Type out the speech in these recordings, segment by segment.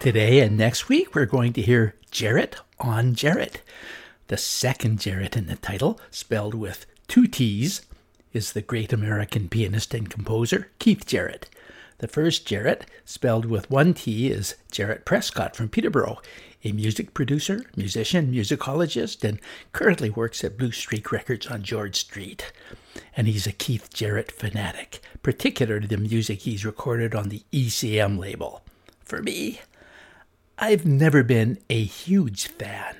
Today and next week, we're going to hear Jarrett on Jarrett. The second Jarrett in the title, spelled with two T's, is the great American pianist and composer Keith Jarrett. The first Jarrett, spelled with one T, is Jarrett Prescott from Peterborough, a music producer, musician, musicologist, and currently works at Blue Streak Records on George Street. And he's a Keith Jarrett fanatic, particularly the music he's recorded on the ECM label. For me, I've never been a huge fan.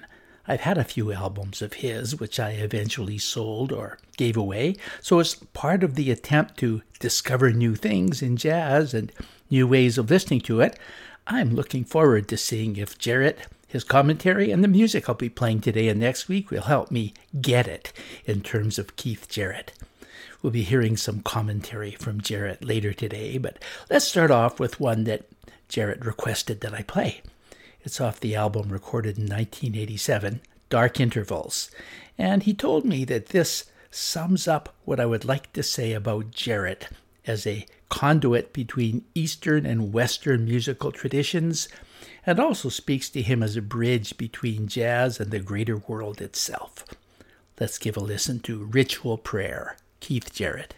I've had a few albums of his, which I eventually sold or gave away, so it's part of the attempt to discover new things in jazz and new ways of listening to it. I'm looking forward to seeing if Jarrett, his commentary, and the music I'll be playing today and next week will help me get it in terms of Keith Jarrett. We'll be hearing some commentary from Jarrett later today, but let's start off with one that Jarrett requested that I play. It's off the album recorded in 1987, Dark Intervals. And he told me that this sums up what I would like to say about Jarrett as a conduit between Eastern and Western musical traditions, and also speaks to him as a bridge between jazz and the greater world itself. Let's give a listen to Ritual Prayer, Keith Jarrett.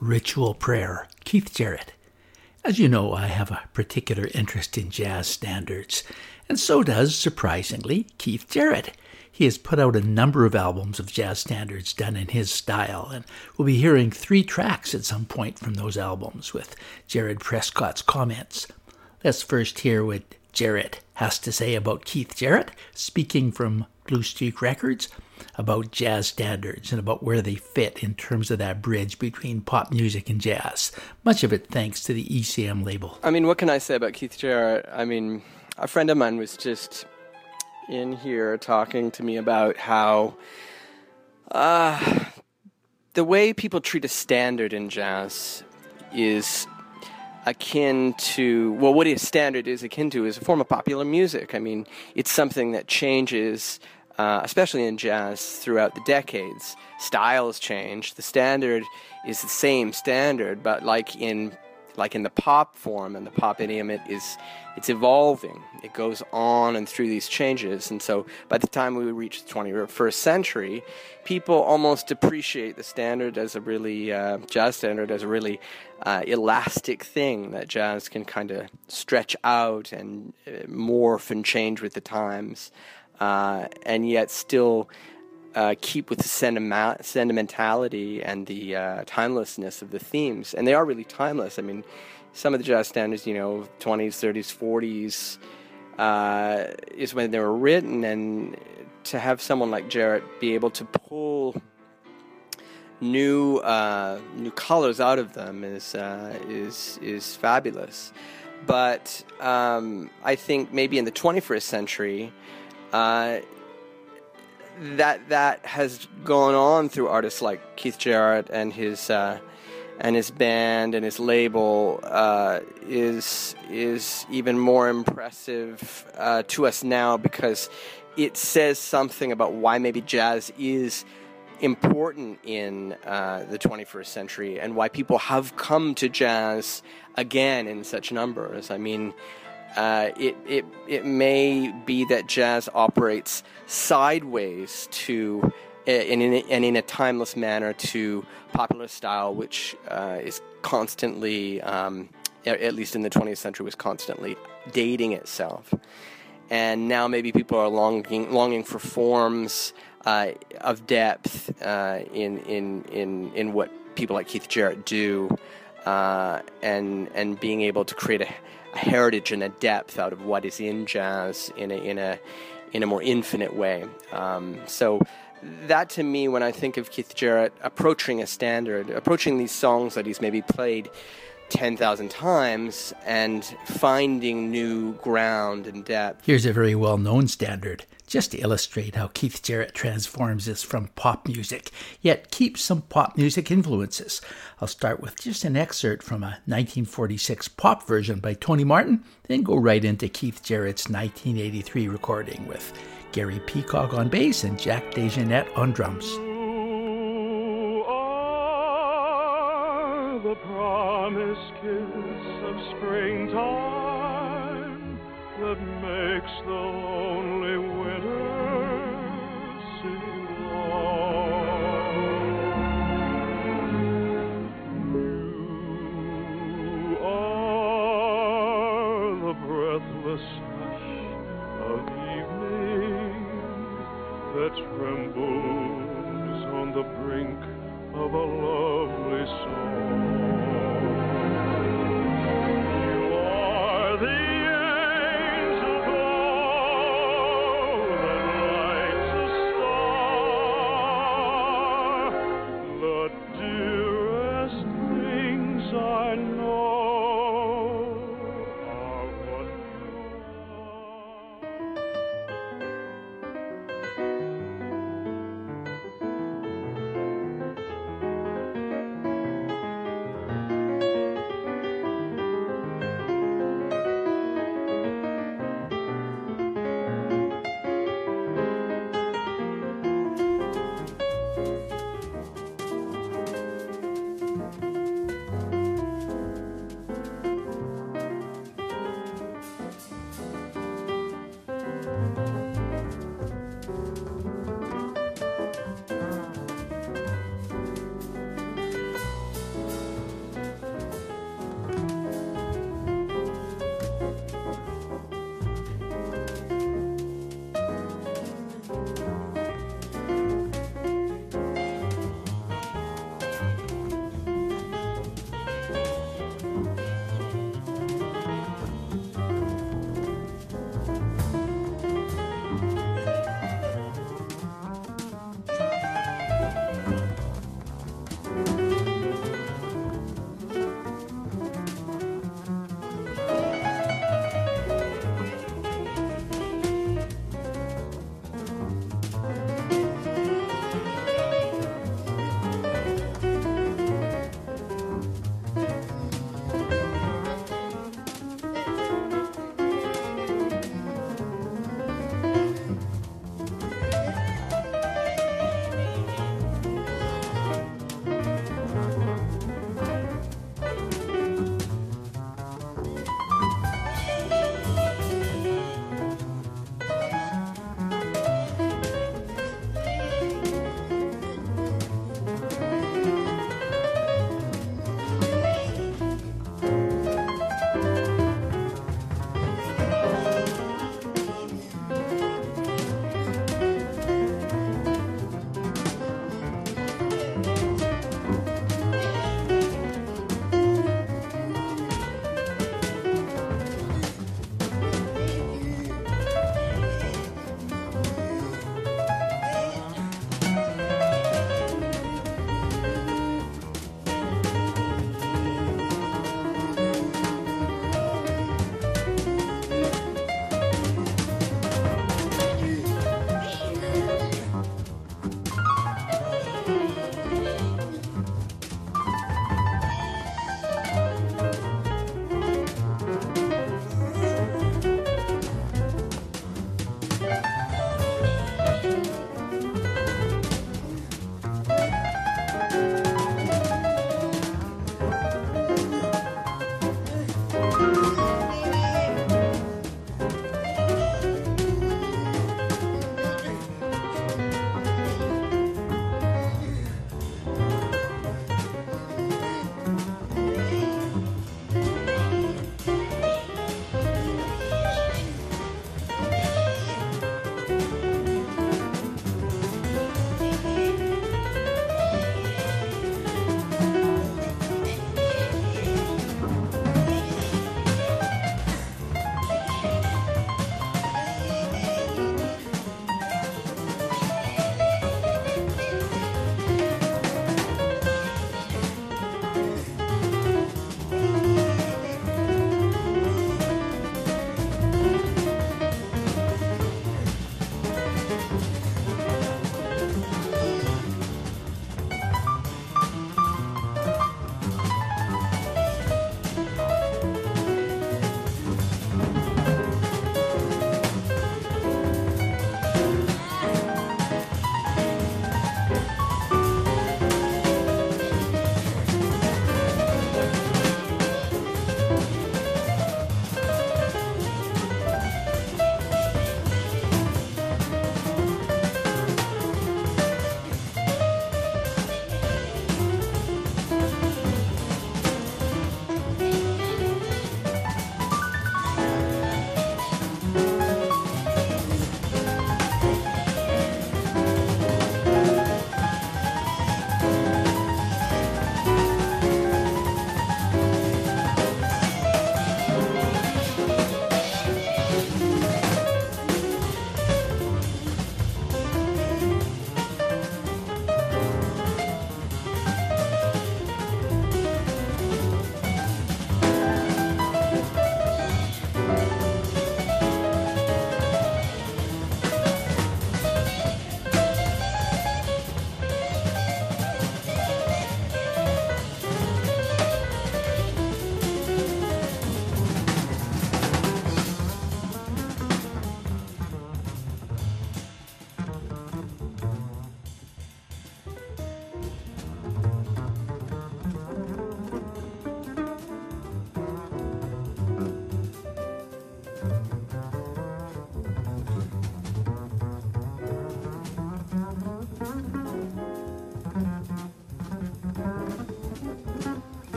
Ritual Prayer, Keith Jarrett. As you know, I have a particular interest in jazz standards, and so does, surprisingly, Keith Jarrett. He has put out a number of albums of jazz standards done in his style, and we'll be hearing 3 tracks at some point from those albums with Jarrett Prescott's comments. Let's first hear what Jarrett has to say about Keith Jarrett, speaking from Blue Streak Records, about jazz standards and about where they fit in terms of that bridge between pop music and jazz. Much of it thanks to the ECM label. I mean, what can I say about Keith Jarrett? I mean, a friend of mine was just in here talking to me about how the way people treat a standard in jazz is akin to, well, what a standard is akin to is a form of popular music. I mean, it's something that changes, especially in jazz, throughout the decades. Styles change. The standard is the same standard, but like in the pop form and the pop idiom, it's evolving. It goes on and through these changes. And so by the time we reach the 21st century, people almost appreciate the standard as a really, jazz standard as a really elastic thing that jazz can kind of stretch out and morph and change with the times, and yet still keep with the sentimentality and the timelessness of the themes. And they are really timeless. I mean, some of the jazz standards, you know, 20s, 30s, 40s, is when they were written. And to have someone like Jarrett be able to pull new colors out of them is fabulous. But I think maybe in the 21st century, that has gone on through artists like Keith Jarrett and his band and his label is even more impressive to us now, because it says something about why maybe jazz is important in the 21st century and why people have come to jazz again in such numbers. I mean, it may be that jazz operates sideways to in a timeless manner to popular style, which is constantly, at least in the 20th century, was constantly dating itself. And now maybe people are longing for forms of depth in what people like Keith Jarrett do, and being able to create a heritage and a depth out of what is in jazz in a more infinite way. So that, to me, when I think of Keith Jarrett approaching a standard, approaching these songs that he's maybe played 10,000 times and finding new ground and depth. Here's a very well-known standard, just to illustrate how Keith Jarrett transforms this from pop music, yet keeps some pop music influences. I'll start with just an excerpt from a 1946 pop version by Tony Martin, then go right into Keith Jarrett's 1983 recording with Gary Peacock on bass and Jack DeJohnette on drums. The promised kiss of springtime that makes the lonely winter seem long. You are the breathless hush of evening that trembles on the brink of a lovely song.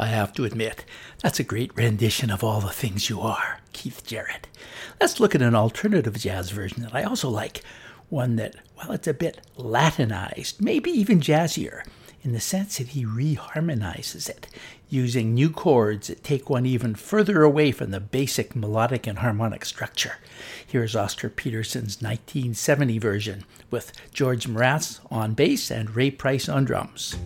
I have to admit, that's a great rendition of All the Things You Are, Keith Jarrett. Let's look at an alternative jazz version that I also like, one that, well, it's a bit Latinized, maybe even jazzier, in the sense that he reharmonizes it, using new chords that take one even further away from the basic melodic and harmonic structure. Here's Oscar Peterson's 1970 version with George Mraz on bass and Ray Price on drums.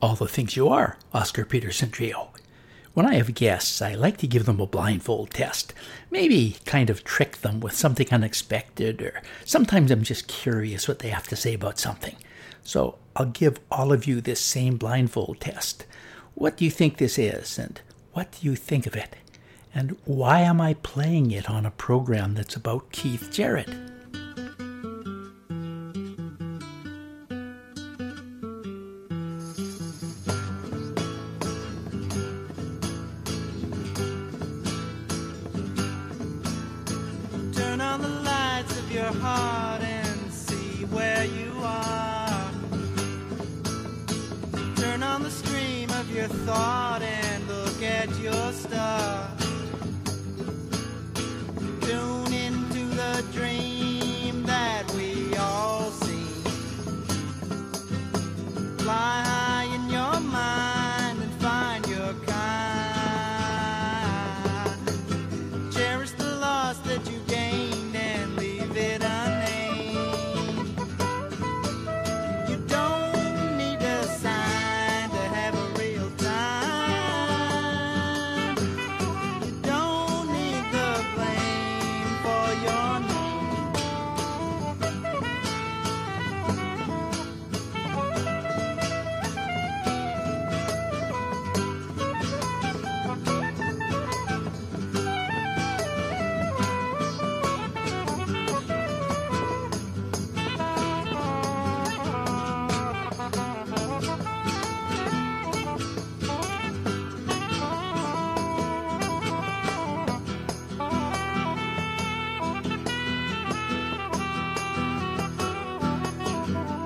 All the Things You Are, Oscar Peterson Trio. When I have guests, I like to give them a blindfold test. Maybe kind of trick them with something unexpected, or sometimes I'm just curious what they have to say about something. So I'll give all of you this same blindfold test. What do you think this is, and what do you think of it? And why am I playing it on a program that's about Keith Jarrett? Turn on the lights of your heart and see where you are. Turn on the stream of your thought and look at your star. Tune into the dream that we all see. Fly high in your mind and find your kind. Cherish the loss that you gained and leave it unnamed. You don't need a sign to have a real time. You don't need the blame for your name.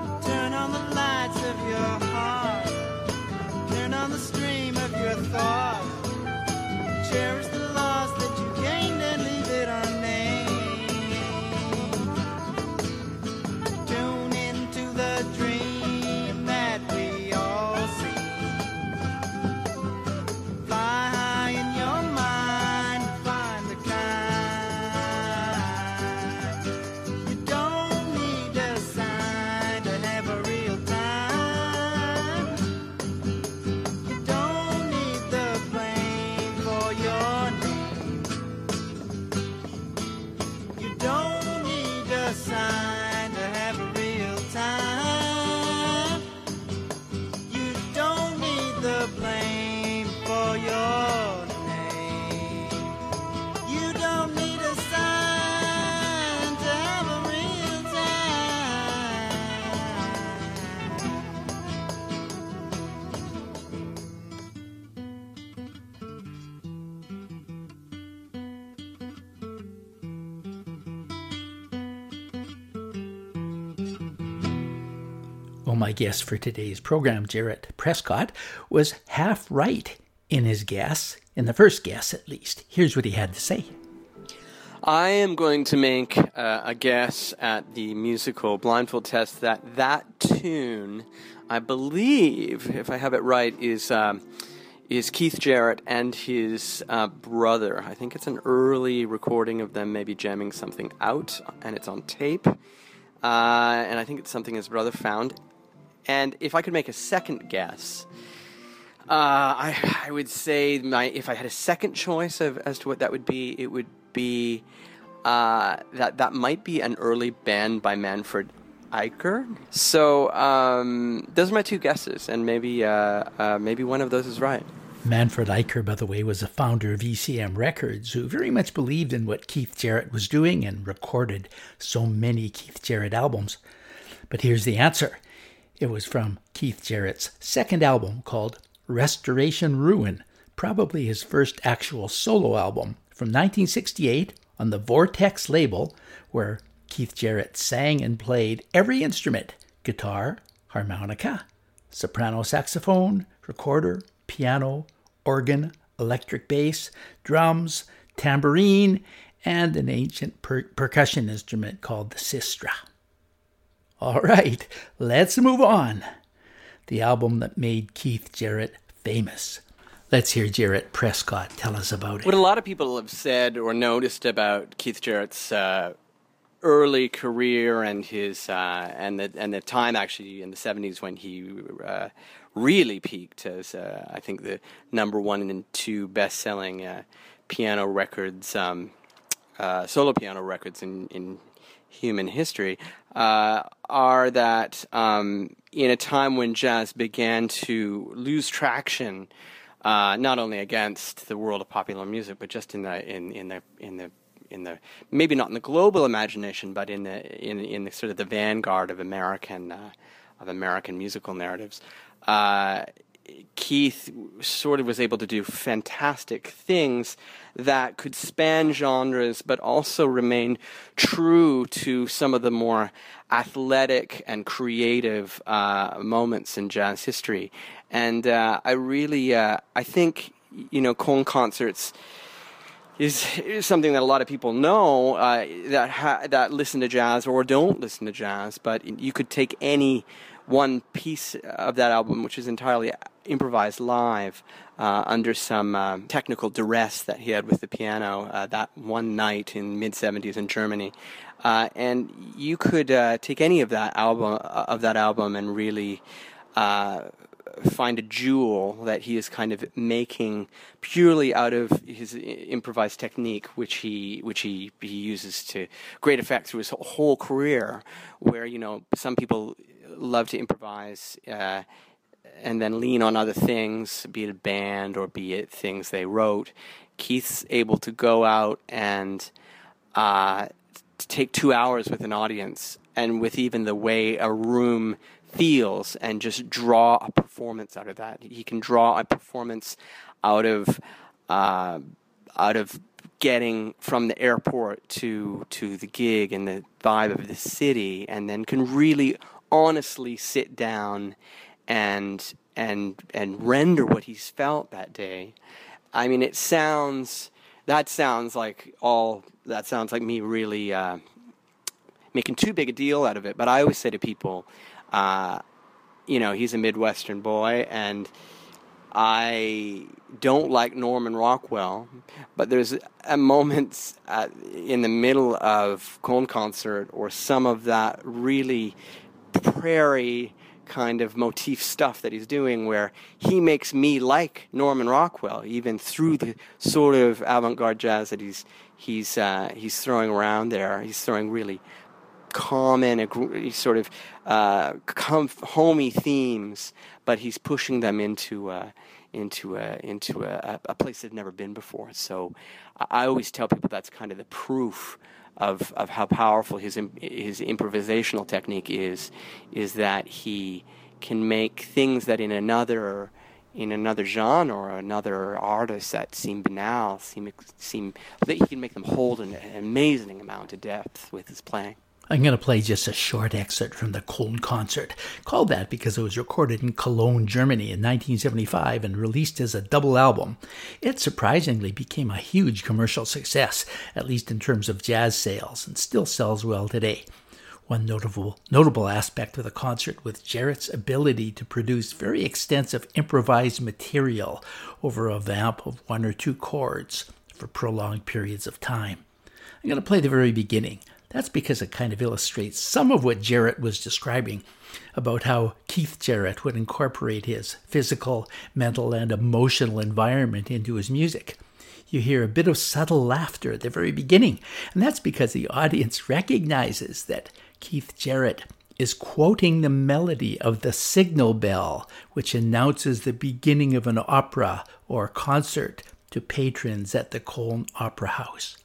Turn on the lights of your heart. Turn on the stream of your thought. Cherish the loss that you gained and leave it unnamed. Tune into the dream that we all see. Fly high in your mind, find the kind. You don't need a sign to have a real time. You don't need the blame for your name. You don't need a sign to have a real time. You don't need the blame for your name. You don't need a sign to have a real time. Well, my guest for today's program, Jarrett Prescott, was half right in his guess, in the first guess at least. Here's what he had to say. I am going to make a guess at the musical blindfold test that tune, I believe, if I have it right, is Keith Jarrett and his brother. I think it's an early recording of them maybe jamming something out, and it's on tape. And I think it's something his brother found. And if I could make a second guess, I would say if I had a second choice as to what that would be, it would be that might be an early band by Manfred Eicher. So those are my two guesses, and maybe one of those is right. Manfred Eicher, by the way, was a founder of ECM Records, who very much believed in what Keith Jarrett was doing and recorded so many Keith Jarrett albums. But here's the answer. It was from Keith Jarrett's second album called Restoration Ruin, probably his first actual solo album, from 1968 on the Vortex label, where Keith Jarrett sang and played every instrument: guitar, harmonica, soprano saxophone, recorder, piano, organ, electric bass, drums, tambourine, and an ancient percussion instrument called the sistra. All right, let's move on. The album that made Keith Jarrett famous. Let's hear Jarrett Prescott tell us about it. What a lot of people have said or noticed about Keith Jarrett's early career and his and the time actually in the 70s when he really peaked as I think the #1 and #2 best-selling piano records, solo piano records in human history, are that in a time when jazz began to lose traction, not only against the world of popular music, but just in the maybe not in the global imagination, but in the sort of the vanguard of American musical narratives. Keith sort of was able to do fantastic things that could span genres, but also remain true to some of the more athletic and creative moments in jazz history. And I think, you know, Köln Concerts is something that a lot of people know that listen to jazz or don't listen to jazz, but you could take any one piece of that album, which is entirely improvised live under some technical duress that he had with the piano that one night in mid-70s in Germany, and you could take any of that album and really find a jewel that he is kind of making purely out of his improvised technique, which he uses to great effect through his whole career. Where, you know, some people love to improvise and then lean on other things, be it a band or be it things they wrote. Keith's able to go out and take 2 hours with an audience and with even the way a room feels and just draw a performance out of that. He can draw a performance out of getting from the airport to the gig and the vibe of the city, and then can really honestly sit down and render what he's felt that day. I mean, that sounds like me really making too big a deal out of it, but I always say to people, you know, he's a Midwestern boy, and I don't like Norman Rockwell, but there's a moment in the middle of Köln Concert or some of that really prairie kind of motif stuff that he's doing where he makes me like Norman Rockwell, even through the sort of avant-garde jazz that he's throwing around there. He's throwing really common, sort of homey themes, but he's pushing them into a place they've never been before. So I always tell people that's kind of the proof of how powerful his improvisational technique is that he can make things that in another genre or another artist that seem banal seem that he can make them hold an amazing amount of depth with his playing. I'm going to play just a short excerpt from the Köln Concert, called that because it was recorded in Cologne, Germany in 1975 and released as a double album. It surprisingly became a huge commercial success, at least in terms of jazz sales, and still sells well today. One notable aspect of the concert was Jarrett's ability to produce very extensive improvised material over a vamp of 1 or 2 chords for prolonged periods of time. I'm going to play the very beginning. That's because it kind of illustrates some of what Jarrett was describing about how Keith Jarrett would incorporate his physical, mental, and emotional environment into his music. You hear a bit of subtle laughter at the very beginning, and that's because the audience recognizes that Keith Jarrett is quoting the melody of the signal bell, which announces the beginning of an opera or concert to patrons at the Köln Opera House.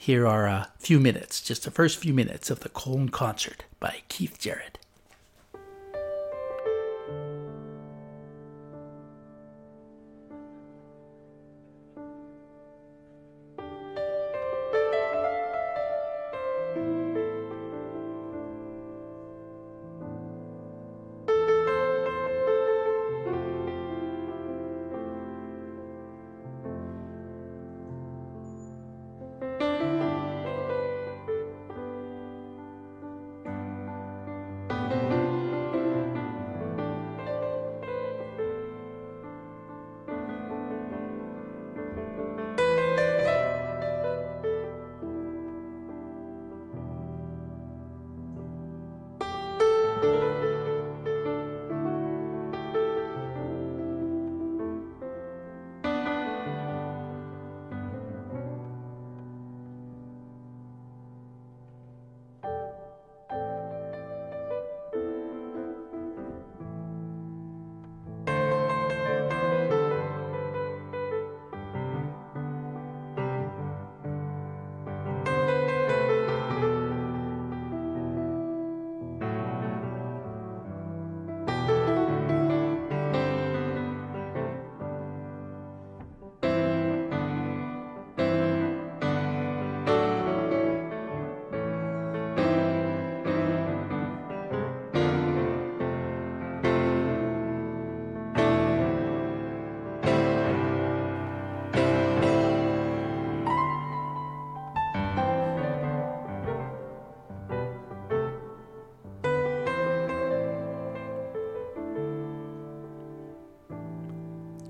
Here are a few minutes, just the first few minutes of the Köln Concert by Keith Jarrett.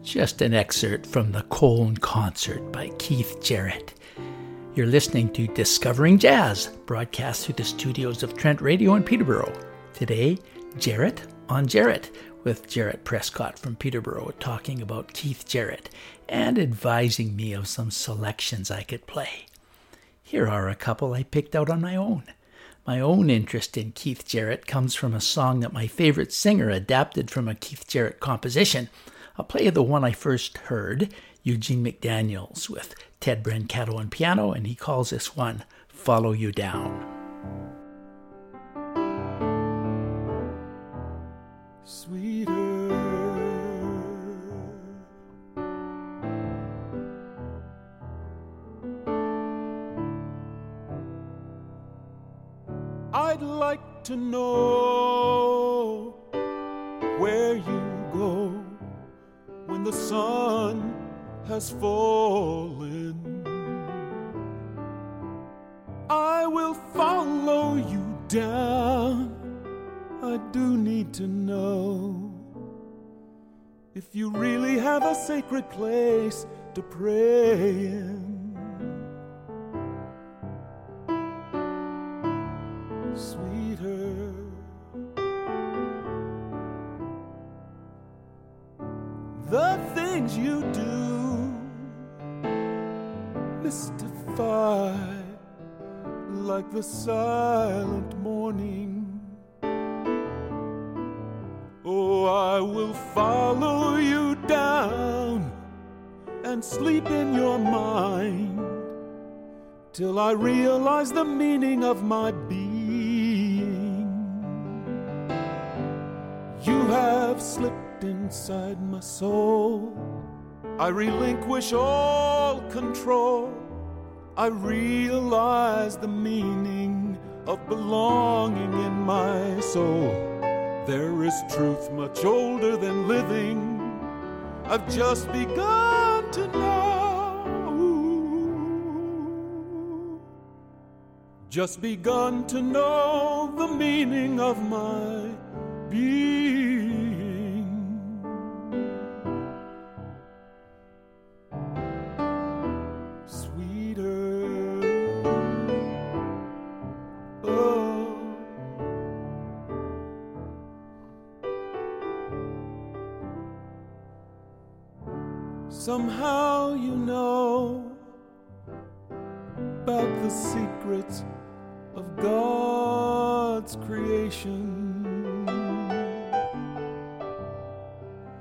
Just an excerpt from the Köln Concert by Keith Jarrett. You're listening to Discovering Jazz, broadcast through the studios of Trent Radio in Peterborough. Today, Jarrett on Jarrett, with Jarrett Prescott from Peterborough talking about Keith Jarrett and advising me of some selections I could play. Here are a couple I picked out on my own. My own interest in Keith Jarrett comes from a song that my favorite singer adapted from a Keith Jarrett composition. I'll play the one I first heard, Eugene McDaniels with Ted Brancato on piano, and he calls this one Follow You Down. Sweeter, I'd like to know where you go when the sun has fallen. I will follow you down. I do need to know if you really have a sacred place to pray in. Sweeter, the things you do mystify, like the silent morning. Oh, I will follow you down and sleep in your mind till I realize the meaning of my being. You have slipped inside my soul. I relinquish all control. I realize the meaning of belonging in my soul. There is truth much older than living. I've just begun to know. Just begun to know the meaning of my being. Somehow you know about the secrets of God's creation.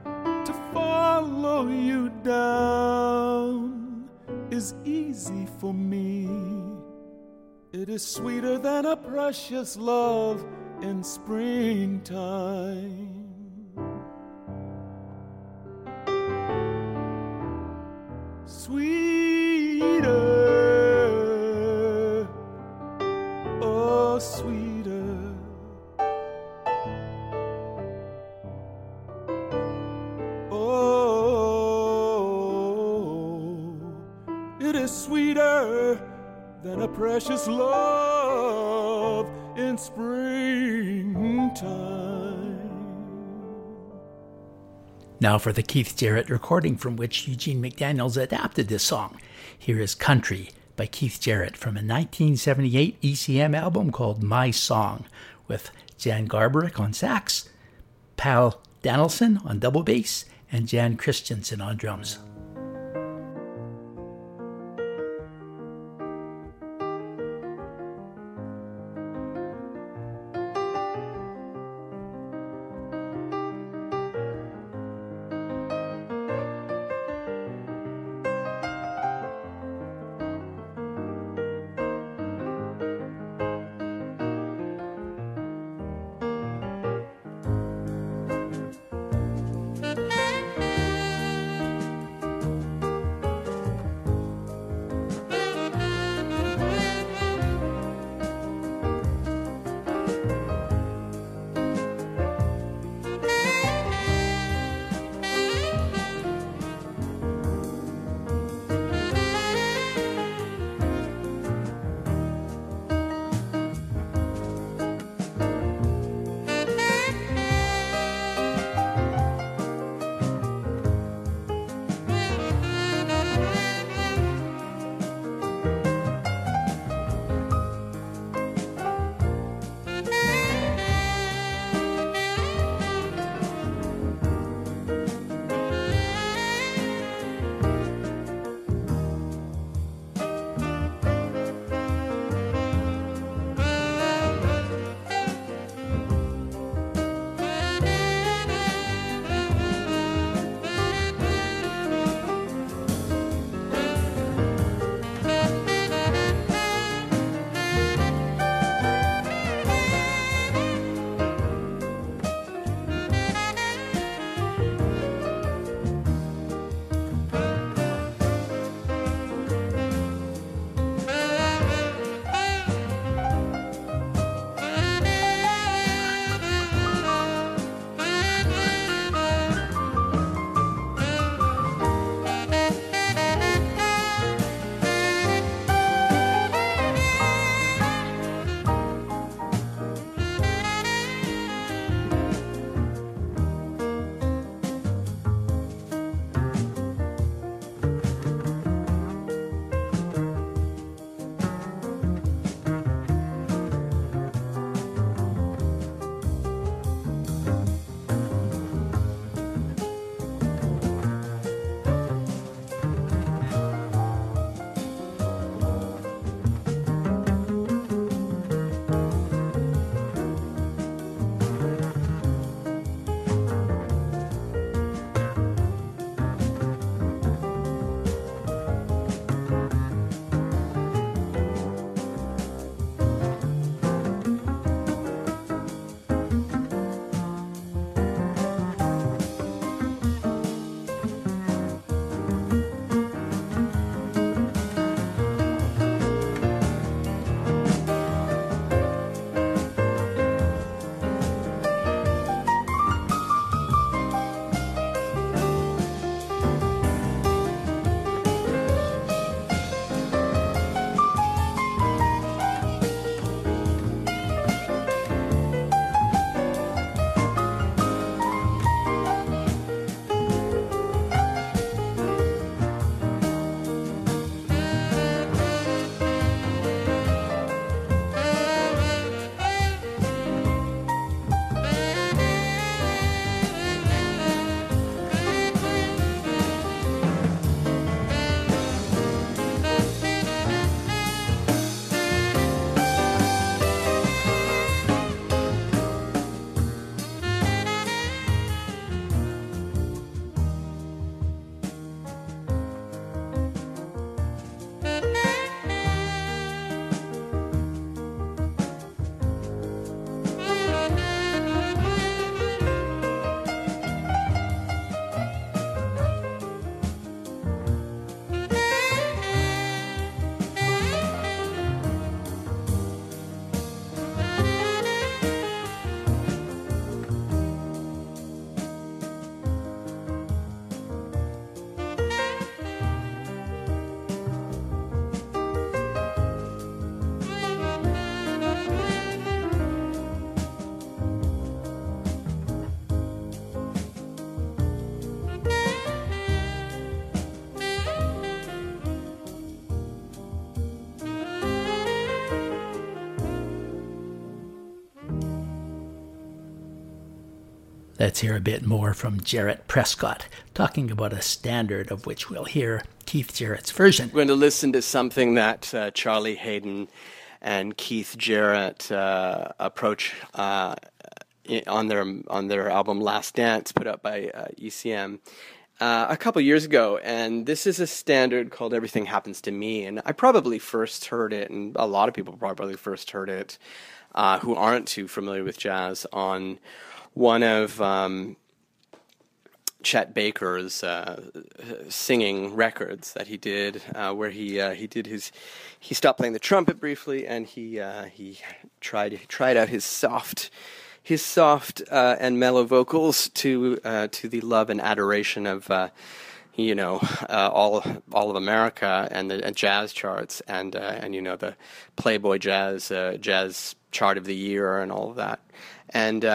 To follow you down is easy for me. It is sweeter than a precious love in springtime. Sweeter, oh sweeter, oh, it is sweeter than a precious love in springtime. Now for the Keith Jarrett recording from which Eugene McDaniels adapted this song. Here is Country by Keith Jarrett from a 1978 ECM album called My Song, with Jan Garbarek on sax, Paul Danielson on double bass, and Jan Christiansen on drums. Let's hear a bit more from Jarrett Prescott, talking about a standard of which we'll hear Keith Jarrett's version. We're going to listen to something that Charlie Hayden and Keith Jarrett approach on their album Last Dance, put up by ECM a couple years ago. And this is a standard called Everything Happens to Me. And I probably first heard it, and a lot of people probably first heard it, who aren't too familiar with jazz, on one of Chet Baker's singing records that he did, where he stopped playing the trumpet briefly, and he tried out his soft and mellow vocals to the love and adoration of all of America and the jazz charts and the Playboy jazz chart of the year and all of that. And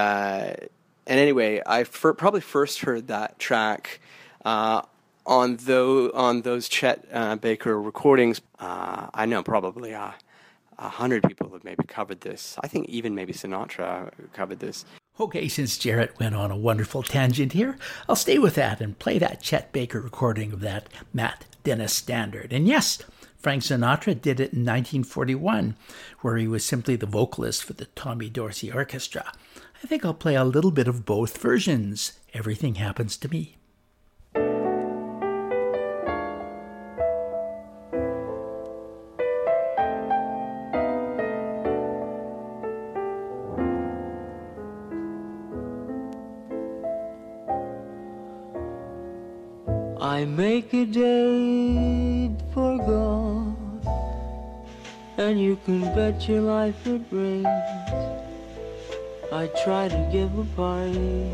anyway, I probably first heard that track on those Chet Baker recordings. I know probably 100 people have maybe covered this. I think even maybe Sinatra covered this. Okay, since Jarrett went on a wonderful tangent here, I'll stay with that and play that Chet Baker recording of that Matt Dennis standard. And yes, Frank Sinatra did it in 1941, where he was simply the vocalist for the Tommy Dorsey Orchestra. I think I'll play a little bit of both versions. Everything Happens to Me. I make a date for golf, and you can bet your life it rains. I try to give a party,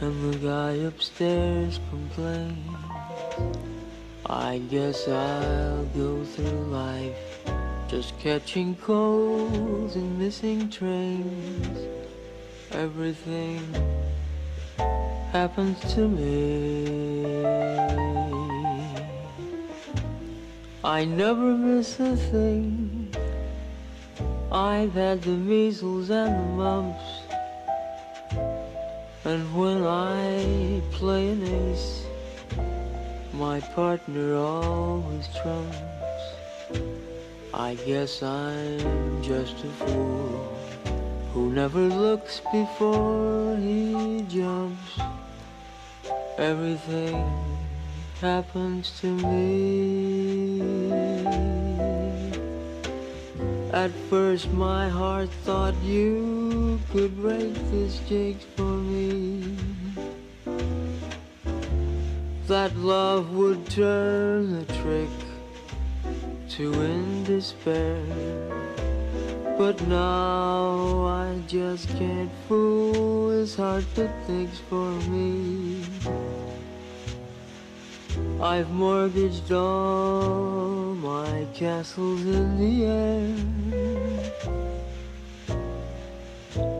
and the guy upstairs complains. I guess I'll go through life just catching colds and missing trains. Everything happens to me. I never miss a thing. I've had the measles and the mumps, and when I play an ace, my partner always trumps. I guess I'm just a fool who never looks before he jumps. Everything happens to me. At first my heart thought you could break this jig for me, that love would turn the trick to in despair. But now I just can't fool his heart that thinks for me. I've mortgaged all my castles in the air.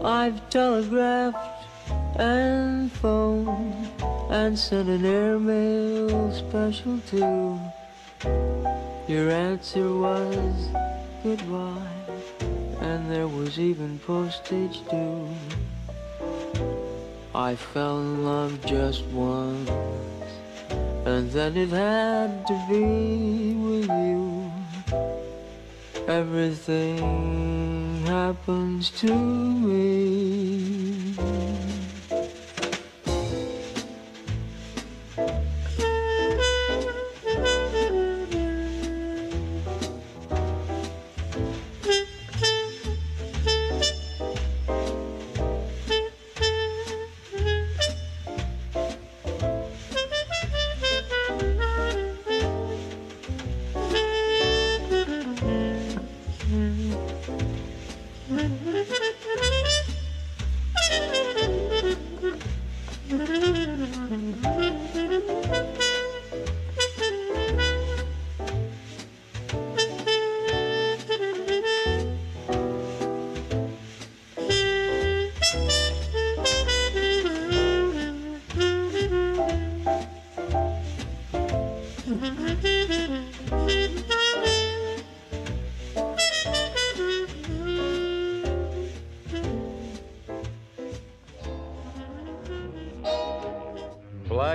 I've telegraphed and phoned and sent an airmail special too. Your answer was goodbye, and there was even postage due. I fell in love just once, and then it had to be with you. Everything happens to me.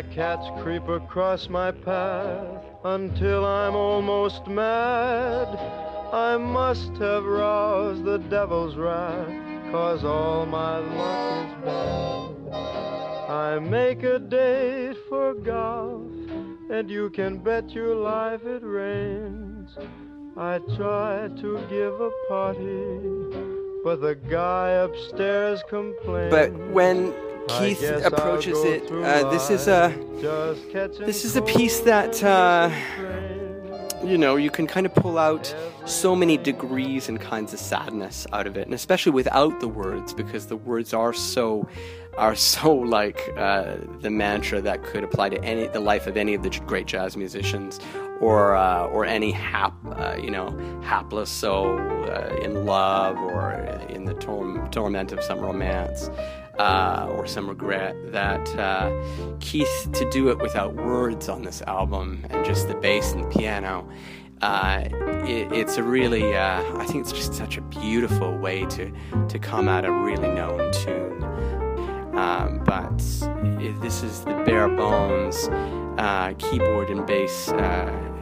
black cats creep across my path until I'm almost mad. I must have roused the devil's wrath, 'cause all my luck is bad. I make a date for golf, and you can bet your life it rains. I try to give a party, but the guy upstairs complains. But when Keith approaches it, this is a piece that you know, you can kind of pull out so many degrees and kinds of sadness out of it, and especially without the words, because the words are so like the mantra that could apply to the life of any of the great jazz musicians, or any hapless soul in love, or in the torment of some romance, or some regret, that Keith, to do it without words on this album, and just the bass and the piano, it's a really, I think it's just such a beautiful way to come at a really known tune. But this is the bare bones keyboard and bass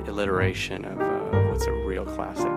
alliteration of what's a real classic.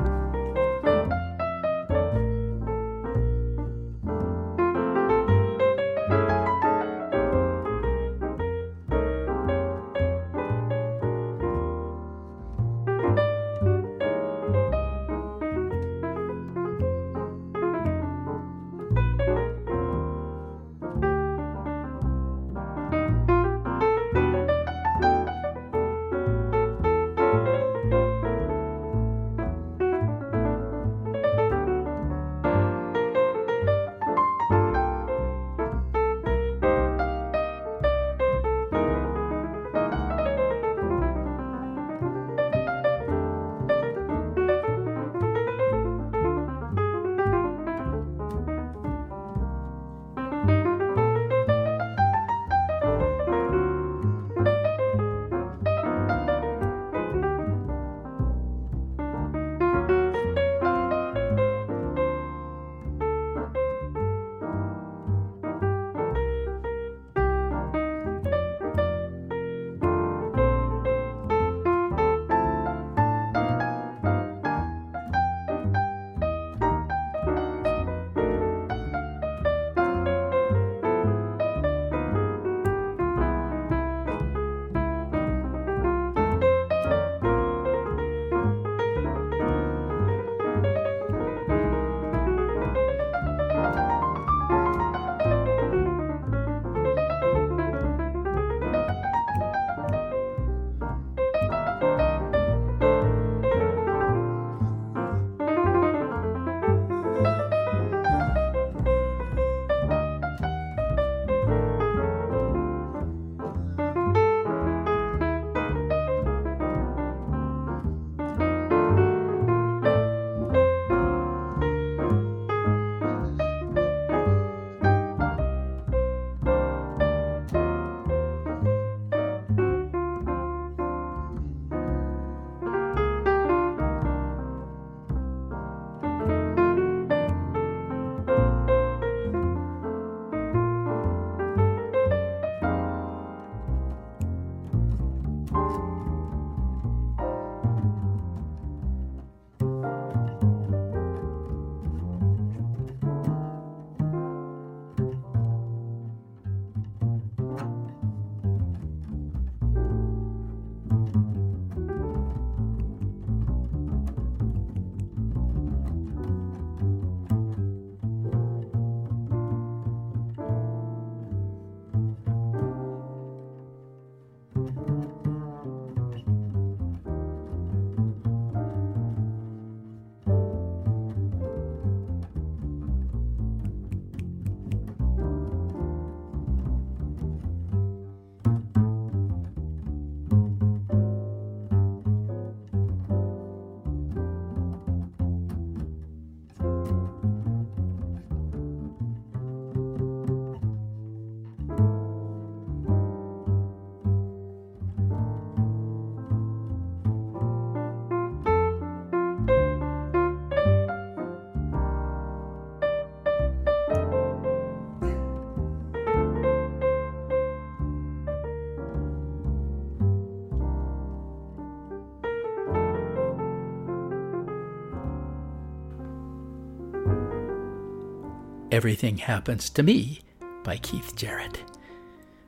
Everything Happens to Me by Keith Jarrett.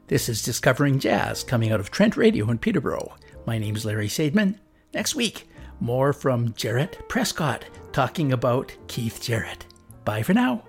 This is Discovering Jazz, coming out of Trent Radio in Peterborough. My name's Larry Saidman. Next week, more from Jarrett Prescott, talking about Keith Jarrett. Bye for now.